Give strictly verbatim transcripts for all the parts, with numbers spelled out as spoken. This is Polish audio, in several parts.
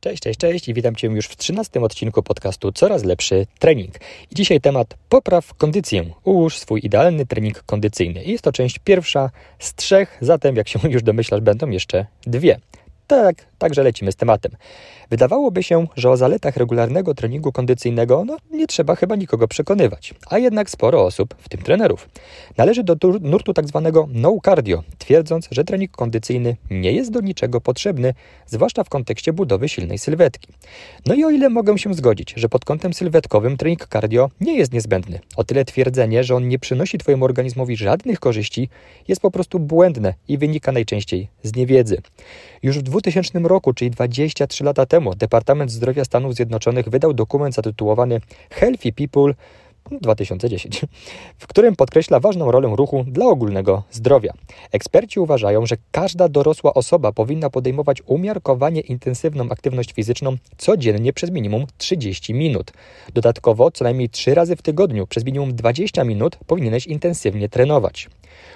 Cześć, cześć, cześć i witam Cię już w trzynastym odcinku podcastu Coraz Lepszy Trening. I dzisiaj temat: popraw kondycję, ułóż swój idealny trening kondycyjny. Jest to część pierwsza z trzech, zatem jak się już domyślasz, będą jeszcze dwie. Tak, także lecimy z tematem. Wydawałoby się, że o zaletach regularnego treningu kondycyjnego no, nie trzeba chyba nikogo przekonywać, a jednak sporo osób, w tym trenerów, należy do nurtu tak zwanego no cardio, twierdząc, że trening kondycyjny nie jest do niczego potrzebny, zwłaszcza w kontekście budowy silnej sylwetki. No i o ile mogę się zgodzić, że pod kątem sylwetkowym trening cardio nie jest niezbędny, o tyle twierdzenie, że on nie przynosi Twojemu organizmowi żadnych korzyści, jest po prostu błędne i wynika najczęściej z niewiedzy. Już w dwutysięcznym roku, czyli dwadzieścia trzy lata temu, Departament Zdrowia Stanów Zjednoczonych wydał dokument zatytułowany Healthy People dwa tysiące dziesięć, w którym podkreśla ważną rolę ruchu dla ogólnego zdrowia. Eksperci uważają, że każda dorosła osoba powinna podejmować umiarkowanie intensywną aktywność fizyczną codziennie przez minimum trzydzieści minut. Dodatkowo co najmniej trzy razy w tygodniu przez minimum dwadzieścia minut powinieneś intensywnie trenować.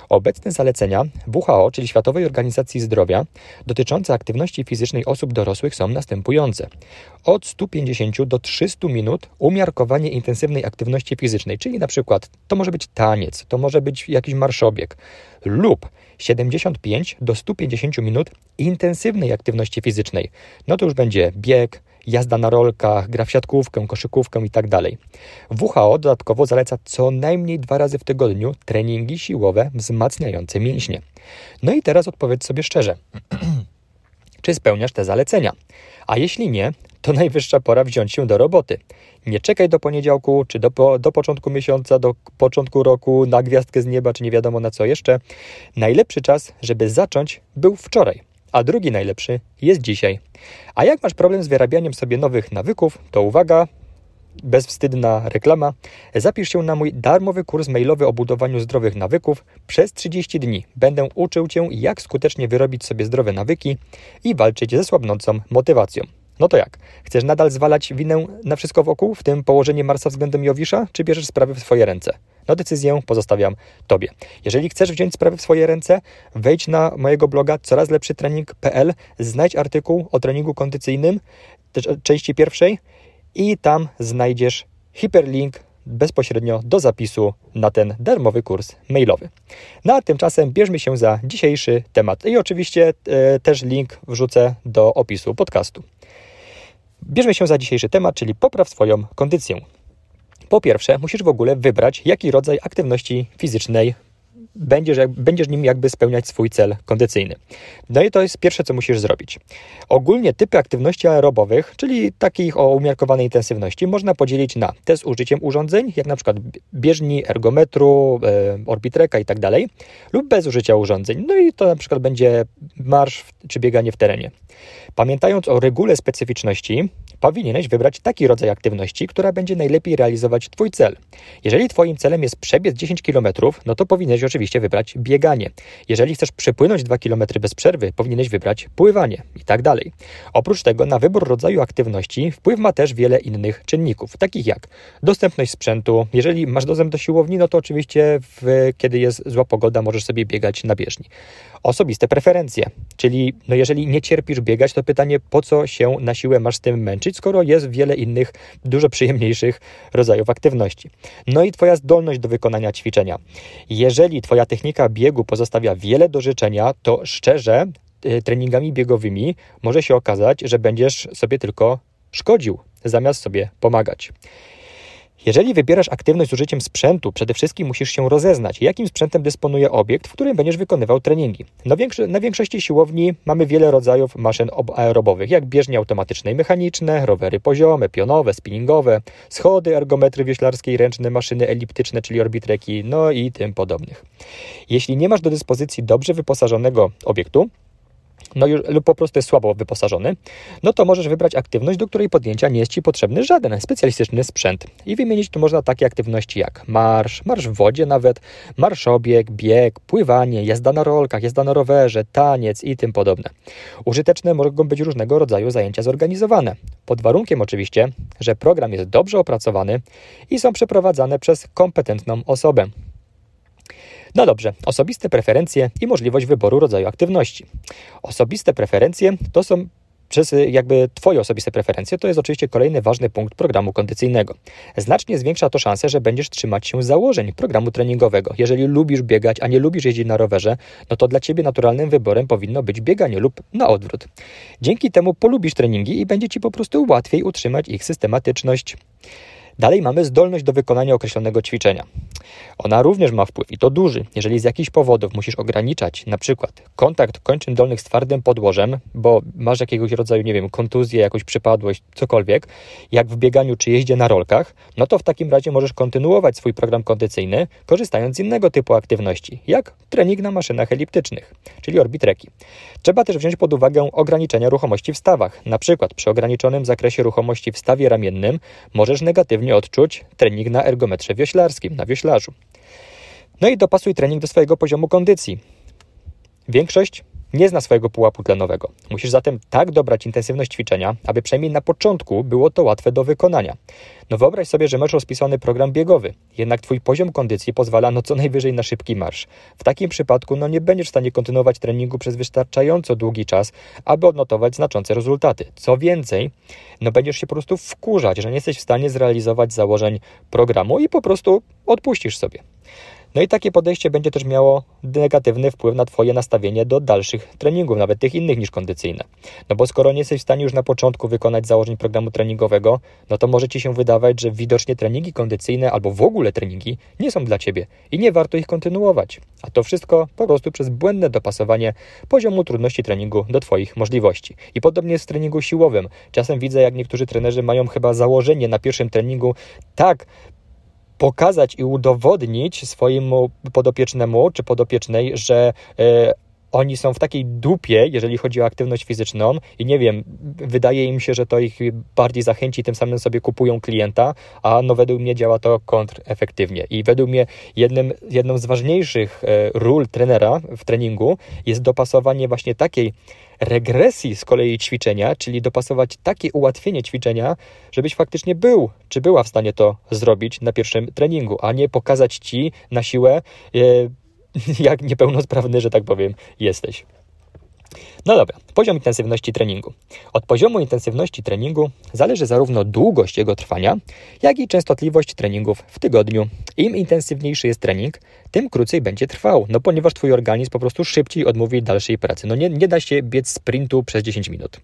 Obecne zalecenia W H O, czyli Światowej Organizacji Zdrowia, dotyczące aktywności fizycznej osób dorosłych są następujące. Od stu pięćdziesięciu do trzystu minut umiarkowanie intensywnej aktywności fizycznej, czyli na przykład to może być taniec, to może być jakiś marszobieg, lub siedemdziesiąt pięć do stu pięćdziesięciu minut intensywnej aktywności fizycznej. No to już będzie bieg, jazda na rolkach, gra w siatkówkę, koszykówkę itd. W H O dodatkowo zaleca co najmniej dwa razy w tygodniu treningi siłowe wzmacniające mięśnie. No i teraz odpowiedz sobie szczerze, czy spełniasz te zalecenia? A jeśli nie, to najwyższa pora wziąć się do roboty. Nie czekaj do poniedziałku, czy do, po, do początku miesiąca, do początku roku, na gwiazdkę z nieba, czy nie wiadomo na co jeszcze. Najlepszy czas, żeby zacząć, był wczoraj, a drugi najlepszy jest dzisiaj. A jak masz problem z wyrabianiem sobie nowych nawyków, to uwaga, bezwstydna reklama, zapisz się na mój darmowy kurs mailowy o budowaniu zdrowych nawyków. Przez trzydzieści dni będę uczył Cię, jak skutecznie wyrobić sobie zdrowe nawyki i walczyć ze słabnącą motywacją. No to jak? Chcesz nadal zwalać winę na wszystko wokół, w tym położenie Marsa względem Jowisza, czy bierzesz sprawy w swoje ręce? No decyzję pozostawiam Tobie. Jeżeli chcesz wziąć sprawy w swoje ręce, wejdź na mojego bloga coraz lepszy trening kropka p l, znajdź artykuł o treningu kondycyjnym, części pierwszej, i tam znajdziesz hiperlink bezpośrednio do zapisu na ten darmowy kurs mailowy. No a tymczasem bierzmy się za dzisiejszy temat i oczywiście e, też link wrzucę do opisu podcastu. Bierzmy się za dzisiejszy temat, czyli popraw swoją kondycję. Po pierwsze, musisz w ogóle wybrać, jaki rodzaj aktywności fizycznej będziesz, będziesz nim jakby spełniać swój cel kondycyjny. No i to jest pierwsze, co musisz zrobić. Ogólnie typy aktywności aerobowych, czyli takich o umiarkowanej intensywności, można podzielić na te z użyciem urządzeń, jak na przykład bieżni, ergometru, orbitreka i tak dalej, lub bez użycia urządzeń. No i to na przykład będzie marsz czy bieganie w terenie. Pamiętając o regule specyficzności, powinieneś wybrać taki rodzaj aktywności, która będzie najlepiej realizować Twój cel. Jeżeli Twoim celem jest przebiec dziesięć kilometrów, no to powinieneś oczywiście wybrać bieganie. Jeżeli chcesz przepłynąć dwa kilometry bez przerwy, powinieneś wybrać pływanie i tak dalej. Oprócz tego na wybór rodzaju aktywności wpływ ma też wiele innych czynników, takich jak dostępność sprzętu. Jeżeli masz dostęp do siłowni, no to oczywiście w, kiedy jest zła pogoda, możesz sobie biegać na bieżni. Osobiste preferencje, czyli no jeżeli nie cierpisz biegać, to pytanie, po co się na siłę masz z tym męczyć, skoro jest wiele innych, dużo przyjemniejszych rodzajów aktywności. No i Twoja zdolność do wykonania ćwiczenia. Jeżeli Twoja technika biegu pozostawia wiele do życzenia, to szczerze treningami biegowymi może się okazać, że będziesz sobie tylko szkodził, zamiast sobie pomagać. Jeżeli wybierasz aktywność z użyciem sprzętu, przede wszystkim musisz się rozeznać, jakim sprzętem dysponuje obiekt, w którym będziesz wykonywał treningi. Na, większo- na większości siłowni mamy wiele rodzajów maszyn aerobowych, jak bieżnie automatyczne i mechaniczne, rowery poziome, pionowe, spinningowe, schody, ergometry wioślarskie i ręczne, maszyny eliptyczne, czyli orbitreki, no i tym podobnych. Jeśli nie masz do dyspozycji dobrze wyposażonego obiektu, no już, lub po prostu jest słabo wyposażony, no to możesz wybrać aktywność, do której podjęcia nie jest Ci potrzebny żaden specjalistyczny sprzęt. I wymienić tu można takie aktywności jak marsz, marsz w wodzie nawet, marszobieg, bieg, pływanie, jazda na rolkach, jazda na rowerze, taniec i tym podobne. Użyteczne mogą być różnego rodzaju zajęcia zorganizowane, pod warunkiem oczywiście, że program jest dobrze opracowany i są przeprowadzane przez kompetentną osobę. No dobrze, osobiste preferencje i możliwość wyboru rodzaju aktywności. Osobiste preferencje to są przez jakby Twoje osobiste preferencje, to jest oczywiście kolejny ważny punkt programu kondycyjnego. Znacznie zwiększa to szansę, że będziesz trzymać się założeń programu treningowego. Jeżeli lubisz biegać, a nie lubisz jeździć na rowerze, no to dla Ciebie naturalnym wyborem powinno być bieganie lub na odwrót. Dzięki temu polubisz treningi i będzie Ci po prostu łatwiej utrzymać ich systematyczność. Dalej mamy zdolność do wykonania określonego ćwiczenia. Ona również ma wpływ i to duży. Jeżeli z jakichś powodów musisz ograniczać na przykład kontakt kończyn dolnych z twardym podłożem, bo masz jakiegoś rodzaju, nie wiem, kontuzję, jakąś przypadłość, cokolwiek, jak w bieganiu czy jeździe na rolkach, no to w takim razie możesz kontynuować swój program kondycyjny, korzystając z innego typu aktywności, jak trening na maszynach eliptycznych, czyli orbitreki. Trzeba też wziąć pod uwagę ograniczenia ruchomości w stawach. Na przykład przy ograniczonym zakresie ruchomości w stawie ramiennym możesz negatywnie nie odczuć trening na ergometrze wioślarskim, na wioślarzu. No i dopasuj trening do swojego poziomu kondycji. Większość nie zna swojego pułapu tlenowego. Musisz zatem tak dobrać intensywność ćwiczenia, aby przynajmniej na początku było to łatwe do wykonania. No wyobraź sobie, że masz rozpisany program biegowy, jednak Twój poziom kondycji pozwala no co najwyżej na szybki marsz. W takim przypadku no nie będziesz w stanie kontynuować treningu przez wystarczająco długi czas, aby odnotować znaczące rezultaty. Co więcej, no będziesz się po prostu wkurzać, że nie jesteś w stanie zrealizować założeń programu i po prostu odpuścisz sobie. No i takie podejście będzie też miało negatywny wpływ na Twoje nastawienie do dalszych treningów, nawet tych innych niż kondycyjne. No bo skoro nie jesteś w stanie już na początku wykonać założeń programu treningowego, no to może Ci się wydawać, że widocznie treningi kondycyjne albo w ogóle treningi nie są dla Ciebie i nie warto ich kontynuować. A to wszystko po prostu przez błędne dopasowanie poziomu trudności treningu do Twoich możliwości. I podobnie jest w treningu siłowym. Czasem widzę, jak niektórzy trenerzy mają chyba założenie na pierwszym treningu tak pokazać i udowodnić swojemu podopiecznemu czy podopiecznej, że yy, oni są w takiej dupie, jeżeli chodzi o aktywność fizyczną i nie wiem, wydaje im się, że to ich bardziej zachęci, tym samym sobie kupują klienta, a no według mnie działa to kontrefektywnie. I według mnie jednym, jedną z ważniejszych yy, ról trenera w treningu jest dopasowanie właśnie takiej regresji z kolei ćwiczenia, czyli dopasować takie ułatwienie ćwiczenia, żebyś faktycznie był, czy była w stanie to zrobić na pierwszym treningu, a nie pokazać Ci na siłę, jak niepełnosprawny, że tak powiem, jesteś. No dobra, poziom intensywności treningu. Od poziomu intensywności treningu zależy zarówno długość jego trwania, jak i częstotliwość treningów w tygodniu. Im intensywniejszy jest trening, tym krócej będzie trwał, no ponieważ Twój organizm po prostu szybciej odmówi dalszej pracy. No nie, nie da się biec sprintu przez dziesięć minut.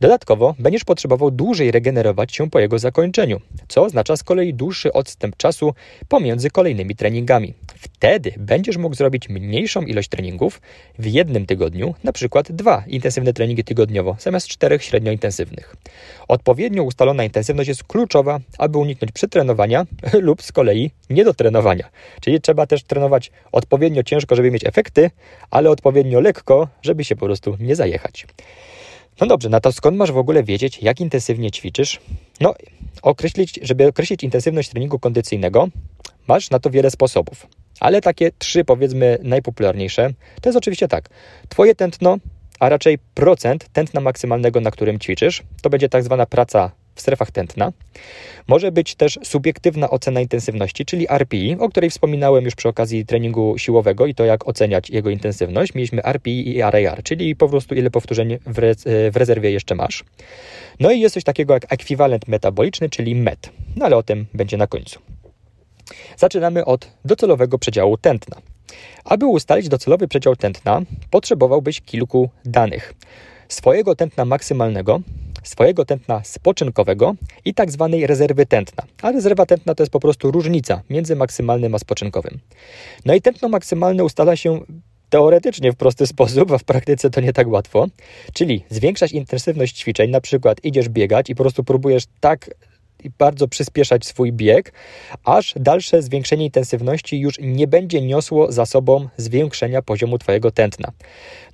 Dodatkowo będziesz potrzebował dłużej regenerować się po jego zakończeniu, co oznacza z kolei dłuższy odstęp czasu pomiędzy kolejnymi treningami. Wtedy będziesz mógł zrobić mniejszą ilość treningów w jednym tygodniu, na przykład dwa intensywne treningi tygodniowo zamiast czterech średnio intensywnych. Odpowiednio ustalona intensywność jest kluczowa, aby uniknąć przetrenowania lub z kolei niedotrenowania. Czyli trzeba też trenować odpowiednio ciężko, żeby mieć efekty, ale odpowiednio lekko, żeby się po prostu nie zajechać. No dobrze, no to skąd masz w ogóle wiedzieć, jak intensywnie ćwiczysz? No, określić, żeby określić intensywność treningu kondycyjnego, masz na to wiele sposobów. Ale takie trzy, powiedzmy, najpopularniejsze, to jest oczywiście tak. Twoje tętno, a raczej procent tętna maksymalnego, na którym ćwiczysz, to będzie tak zwana praca w strefach tętna. Może być też subiektywna ocena intensywności, czyli R P I, o której wspominałem już przy okazji treningu siłowego i to, jak oceniać jego intensywność. Mieliśmy R P I i R A R, czyli po prostu ile powtórzeń w, rez- w rezerwie jeszcze masz. No i jest coś takiego jak ekwiwalent metaboliczny, czyli M E T, no ale o tym będzie na końcu. Zaczynamy od docelowego przedziału tętna. Aby ustalić docelowy przedział tętna, potrzebowałbyś kilku danych. Swojego tętna maksymalnego, swojego tętna spoczynkowego i tak zwanej rezerwy tętna. A rezerwa tętna to jest po prostu różnica między maksymalnym a spoczynkowym. No i tętno maksymalne ustala się teoretycznie w prosty sposób, a w praktyce to nie tak łatwo. Czyli zwiększasz intensywność ćwiczeń, na przykład idziesz biegać i po prostu próbujesz tak i bardzo przyspieszać swój bieg, aż dalsze zwiększenie intensywności już nie będzie niosło za sobą zwiększenia poziomu Twojego tętna.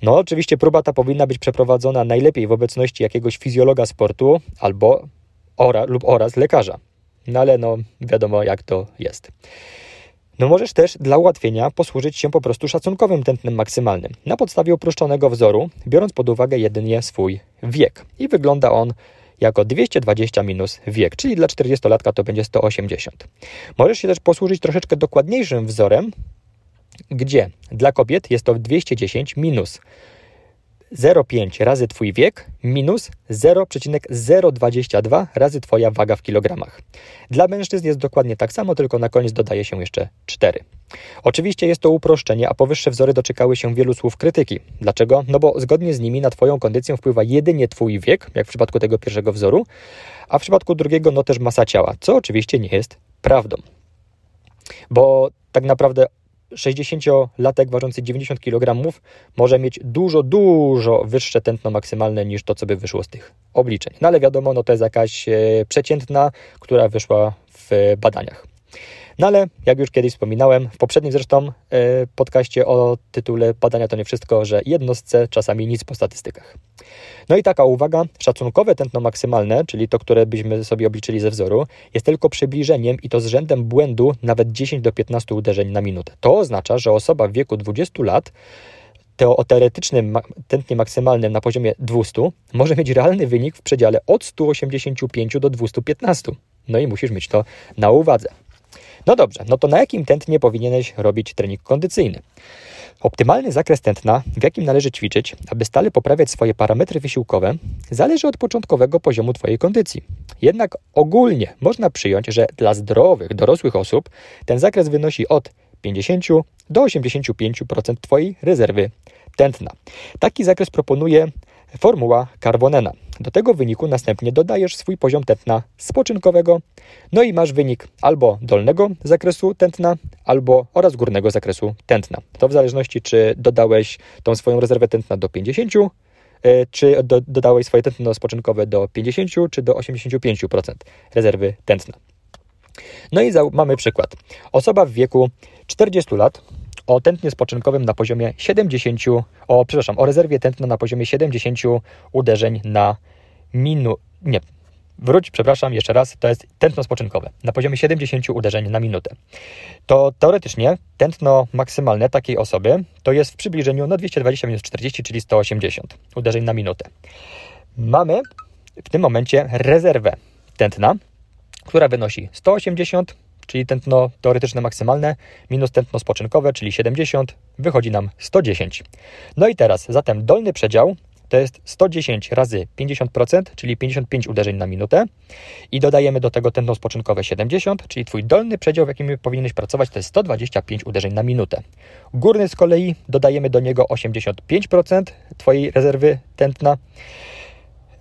No oczywiście próba ta powinna być przeprowadzona najlepiej w obecności jakiegoś fizjologa sportu albo ora, lub oraz lekarza. No ale no wiadomo, jak to jest. No możesz też dla ułatwienia posłużyć się po prostu szacunkowym tętnem maksymalnym na podstawie uproszczonego wzoru, biorąc pod uwagę jedynie swój wiek. I wygląda on jako dwieście dwadzieścia minus wiek, czyli dla czterdziestolatka to będzie sto osiemdziesiąt. Możesz się też posłużyć troszeczkę dokładniejszym wzorem, gdzie dla kobiet jest to dwieście dziesięć minus zero przecinek pięć razy Twój wiek minus zero przecinek zero dwadzieścia dwa razy Twoja waga w kilogramach. Dla mężczyzn jest dokładnie tak samo, tylko na koniec dodaje się jeszcze cztery. Oczywiście jest to uproszczenie, a powyższe wzory doczekały się wielu słów krytyki. Dlaczego? No bo zgodnie z nimi na Twoją kondycję wpływa jedynie Twój wiek, jak w przypadku tego pierwszego wzoru, a w przypadku drugiego no też masa ciała, co oczywiście nie jest prawdą. Bo tak naprawdę sześćdziesięciolatek ważący dziewięćdziesiąt kilogramów może mieć dużo, dużo wyższe tętno maksymalne niż to, co by wyszło z tych obliczeń. No ale wiadomo, no to jest jakaś przeciętna, która wyszła w badaniach. No ale, jak już kiedyś wspominałem, w poprzednim zresztą podcaście o tytule Badania to nie wszystko, że jednostce czasami nic po statystykach. No i taka uwaga, szacunkowe tętno maksymalne, czyli to, które byśmy sobie obliczyli ze wzoru, jest tylko przybliżeniem i to z rzędem błędu nawet dziesięć do piętnastu uderzeń na minutę. To oznacza, że osoba w wieku dwudziestu lat to o teoretycznym tętnie maksymalnym na poziomie dwieście może mieć realny wynik w przedziale od stu osiemdziesięciu pięciu do dwustu piętnastu. No i musisz mieć to na uwadze. No dobrze, no to na jakim tętnie powinieneś robić trening kondycyjny? Optymalny zakres tętna, w jakim należy ćwiczyć, aby stale poprawiać swoje parametry wysiłkowe, zależy od początkowego poziomu Twojej kondycji. Jednak ogólnie można przyjąć, że dla zdrowych, dorosłych osób ten zakres wynosi od pięćdziesięciu do osiemdziesięciu pięciu procent Twojej rezerwy tętna. Taki zakres proponuje formuła Karbonena. Do tego wyniku następnie dodajesz swój poziom tętna spoczynkowego, no i masz wynik albo dolnego zakresu tętna, albo oraz górnego zakresu tętna. To w zależności, czy dodałeś tą swoją rezerwę tętna do pięćdziesięciu, czy do, dodałeś swoje tętno spoczynkowe do pięćdziesięciu, czy do osiemdziesięciu pięciu procent rezerwy tętna. No i za, mamy przykład. Osoba w wieku czterdziestu lat o tętnie spoczynkowym na poziomie siedemdziesięciu, o przepraszam, o rezerwie tętna na poziomie siedemdziesięciu uderzeń na minutę. Nie, wróć, przepraszam, jeszcze raz, to jest tętno spoczynkowe na poziomie siedemdziesięciu uderzeń na minutę. To teoretycznie tętno maksymalne takiej osoby to jest w przybliżeniu no dwieście dwadzieścia minus czterdzieści, czyli sto osiemdziesiąt uderzeń na minutę. Mamy w tym momencie rezerwę tętna, która wynosi sto osiemdziesiąt, czyli tętno teoretyczne maksymalne, minus tętno spoczynkowe, czyli siedemdziesiąt, wychodzi nam sto dziesięć. No i teraz, zatem dolny przedział to jest sto dziesięć razy pięćdziesiąt procent, czyli pięćdziesiąt pięć uderzeń na minutę i dodajemy do tego tętno spoczynkowe siedemdziesiąt, czyli Twój dolny przedział, w jakim powinieneś pracować, to jest sto dwadzieścia pięć uderzeń na minutę. Górny z kolei dodajemy do niego osiemdziesiąt pięć procent Twojej rezerwy tętna,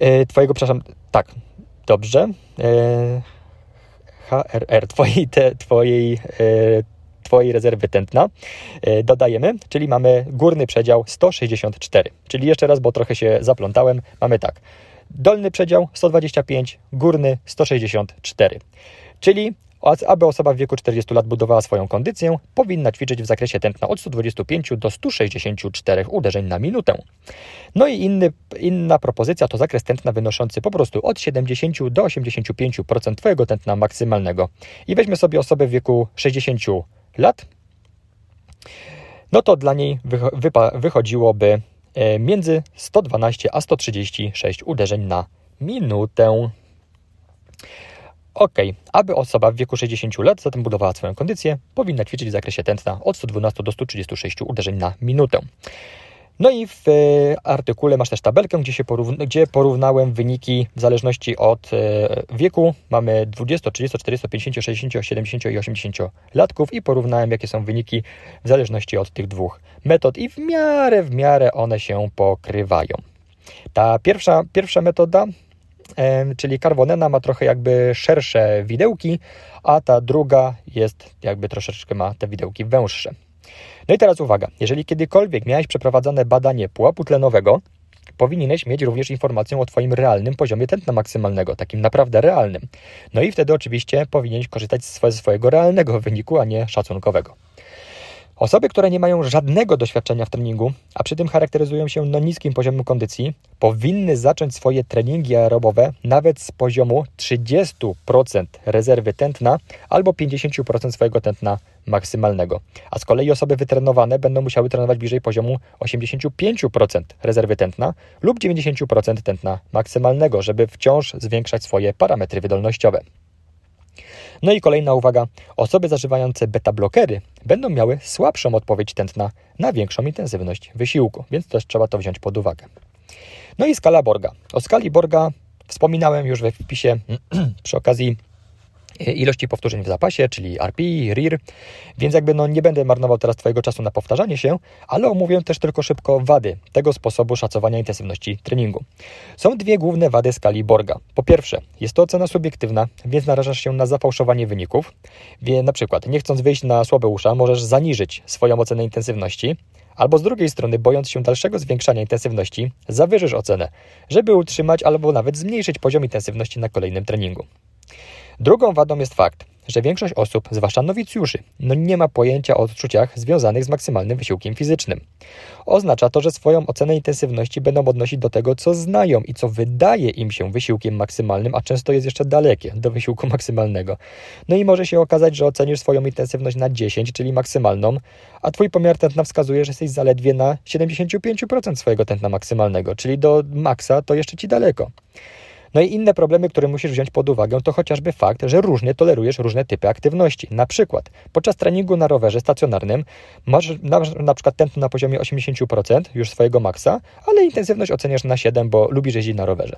yy, Twojego, przepraszam, tak, dobrze, yy, H R R, twojej, te, twojej, y, twojej rezerwy tętna y, dodajemy, czyli mamy górny przedział sto sześćdziesiąt cztery. Czyli jeszcze raz, bo trochę się zaplątałem, mamy tak, dolny przedział sto dwadzieścia pięć, górny sto sześćdziesiąt cztery. Czyli aby osoba w wieku czterdziestu lat budowała swoją kondycję, powinna ćwiczyć w zakresie tętna od stu dwudziestu pięciu do stu sześćdziesięciu czterech uderzeń na minutę. No i inny, inna propozycja to zakres tętna wynoszący po prostu od siedemdziesięciu do osiemdziesięciu pięciu procent Twojego tętna maksymalnego. I weźmy sobie osobę w wieku sześćdziesięciu lat, no to dla niej wypa- wychodziłoby między sto dwanaście a sto trzydzieści sześć uderzeń na minutę. Ok, aby osoba w wieku sześćdziesięciu lat zatem budowała swoją kondycję, powinna ćwiczyć w zakresie tętna od stu dwunastu do stu trzydziestu sześciu uderzeń na minutę. No i w artykule masz też tabelkę, gdzie, się porówna, gdzie porównałem wyniki w zależności od wieku. Mamy dwudziestu, trzydziestu, czterdziestu, pięćdziesięciu, sześćdziesięciu, siedemdziesięciu i osiemdziesięciu latków i porównałem, jakie są wyniki w zależności od tych dwóch metod i w miarę, w miarę one się pokrywają. Ta pierwsza, pierwsza metoda, czyli Karbonena, ma trochę jakby szersze widełki, a ta druga jest jakby troszeczkę ma te widełki węższe. No i teraz uwaga, jeżeli kiedykolwiek miałeś przeprowadzone badanie pułapu tlenowego, powinieneś mieć również informację o Twoim realnym poziomie tętna maksymalnego, takim naprawdę realnym. No i wtedy oczywiście powinieneś korzystać ze swojego realnego wyniku, a nie szacunkowego. Osoby, które nie mają żadnego doświadczenia w treningu, a przy tym charakteryzują się no niskim poziomem kondycji, powinny zacząć swoje treningi aerobowe nawet z poziomu trzydziestu procent rezerwy tętna albo pięćdziesięciu procent swojego tętna maksymalnego. A z kolei osoby wytrenowane będą musiały trenować bliżej poziomu osiemdziesięciu pięciu procent rezerwy tętna lub dziewięćdziesięciu procent tętna maksymalnego, żeby wciąż zwiększać swoje parametry wydolnościowe. No i kolejna uwaga. Osoby zażywające beta-blokery będą miały słabszą odpowiedź tętna na większą intensywność wysiłku, więc też trzeba to wziąć pod uwagę. No i skala Borga. O skali Borga wspominałem już we wpisie przy okazji ilości powtórzeń w zapasie, czyli R P, R I R, więc jakby no nie będę marnował teraz Twojego czasu na powtarzanie się, ale omówię też tylko szybko wady tego sposobu szacowania intensywności treningu. Są dwie główne wady skali Borga. Po pierwsze, jest to ocena subiektywna, więc narażasz się na zafałszowanie wyników. Na przykład, nie chcąc wyjść na słabe usza, możesz zaniżyć swoją ocenę intensywności, albo z drugiej strony, bojąc się dalszego zwiększania intensywności, zawyżysz ocenę, żeby utrzymać albo nawet zmniejszyć poziom intensywności na kolejnym treningu. Drugą wadą jest fakt, że większość osób, zwłaszcza nowicjuszy, no nie ma pojęcia o odczuciach związanych z maksymalnym wysiłkiem fizycznym. Oznacza to, że swoją ocenę intensywności będą odnosić do tego, co znają i co wydaje im się wysiłkiem maksymalnym, a często jest jeszcze dalekie do wysiłku maksymalnego. No i może się okazać, że ocenisz swoją intensywność na dziesięć, czyli maksymalną, a Twój pomiar tętna wskazuje, że jesteś zaledwie na siedemdziesiąt pięć procent swojego tętna maksymalnego, czyli do maksa to jeszcze Ci daleko. No i inne problemy, które musisz wziąć pod uwagę, to chociażby fakt, że różnie tolerujesz różne typy aktywności. Na przykład podczas treningu na rowerze stacjonarnym masz na, na przykład tętno na poziomie osiemdziesiąt procent już swojego maksa, ale intensywność oceniasz na siedem, bo lubisz jeździć na rowerze.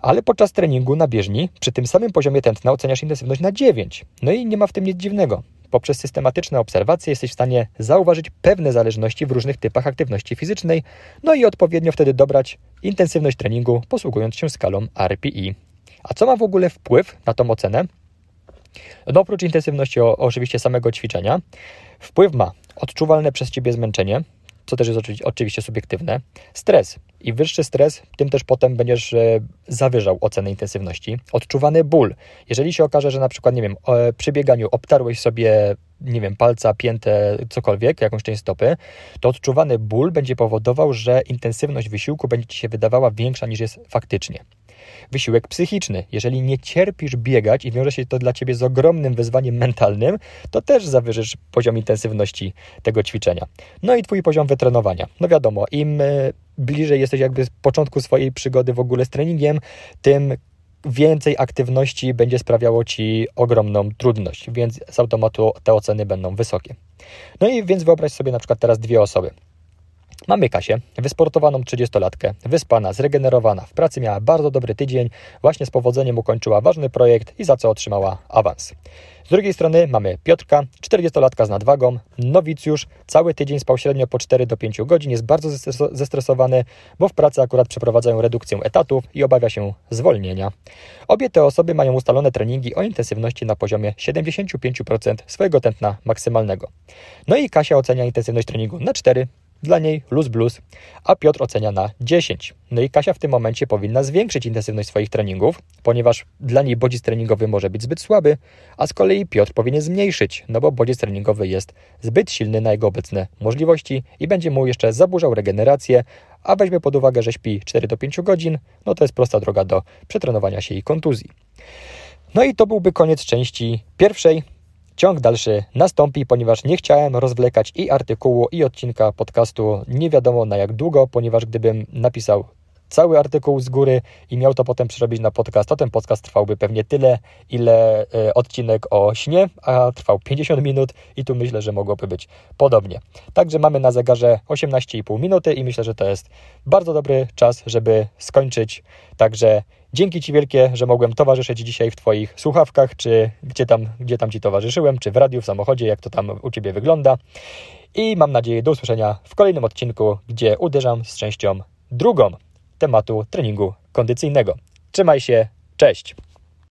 Ale podczas treningu na bieżni przy tym samym poziomie tętna oceniasz intensywność na dziewięć. No i nie ma w tym nic dziwnego. Poprzez systematyczne obserwacje jesteś w stanie zauważyć pewne zależności w różnych typach aktywności fizycznej, no i odpowiednio wtedy dobrać intensywność treningu, posługując się skalą R P I. A co ma w ogóle wpływ na tą ocenę? No oprócz intensywności o, oczywiście samego ćwiczenia, wpływ ma odczuwalne przez Ciebie zmęczenie, co też jest oczywiście subiektywne, stres i wyższy stres, tym też potem będziesz zawyżał ocenę intensywności, odczuwany ból. Jeżeli się okaże, że na przykład, nie wiem, przy bieganiu obtarłeś sobie, nie wiem, palca, piętę, cokolwiek, jakąś część stopy, to odczuwany ból będzie powodował, że intensywność wysiłku będzie Ci się wydawała większa niż jest faktycznie. Wysiłek psychiczny. Jeżeli nie cierpisz biegać i wiąże się to dla Ciebie z ogromnym wyzwaniem mentalnym, to też zawyżysz poziom intensywności tego ćwiczenia. No i Twój poziom wytrenowania. No wiadomo, im bliżej jesteś jakby z początku swojej przygody w ogóle z treningiem, tym więcej aktywności będzie sprawiało Ci ogromną trudność, więc z automatu te oceny będą wysokie. No i więc wyobraź sobie na przykład teraz dwie osoby. Mamy Kasię, wysportowaną trzydziestolatkę, wyspana, zregenerowana, w pracy miała bardzo dobry tydzień, właśnie z powodzeniem ukończyła ważny projekt i za co otrzymała awans. Z drugiej strony mamy Piotrka, czterdziestolatka z nadwagą, nowicjusz, cały tydzień spał średnio po cztery do pięciu godzin, jest bardzo zestresowany, bo w pracy akurat przeprowadzają redukcję etatów i obawia się zwolnienia. Obie te osoby mają ustalone treningi o intensywności na poziomie siedemdziesiąt pięć procent swojego tętna maksymalnego. No i Kasia ocenia intensywność treningu na cztery. Dla niej luz bluz, a Piotr ocenia na dziesięć. No i Kasia w tym momencie powinna zwiększyć intensywność swoich treningów, ponieważ dla niej bodziec treningowy może być zbyt słaby, a z kolei Piotr powinien zmniejszyć, no bo bodziec treningowy jest zbyt silny na jego obecne możliwości i będzie mu jeszcze zaburzał regenerację, a weźmy pod uwagę, że śpi cztery do pięciu godzin, no to jest prosta droga do przetrenowania się i kontuzji. No i to byłby koniec części pierwszej. Ciąg dalszy nastąpi, ponieważ nie chciałem rozwlekać i artykułu, i odcinka podcastu nie wiadomo na jak długo, ponieważ gdybym napisał cały artykuł z góry i miał to potem przerobić na podcast, to ten podcast trwałby pewnie tyle, ile y, odcinek o śnie, a trwał pięćdziesiąt minut i tu myślę, że mogłoby być podobnie. Także mamy na zegarze osiemnaście i pół minuty i myślę, że to jest bardzo dobry czas, żeby skończyć. Także dzięki Ci wielkie, że mogłem towarzyszyć dzisiaj w Twoich słuchawkach, czy gdzie tam, gdzie tam Ci towarzyszyłem, czy w radiu, w samochodzie, jak to tam u Ciebie wygląda. I mam nadzieję do usłyszenia w kolejnym odcinku, gdzie uderzam z częścią drugą tematu treningu kondycyjnego. Trzymaj się, cześć!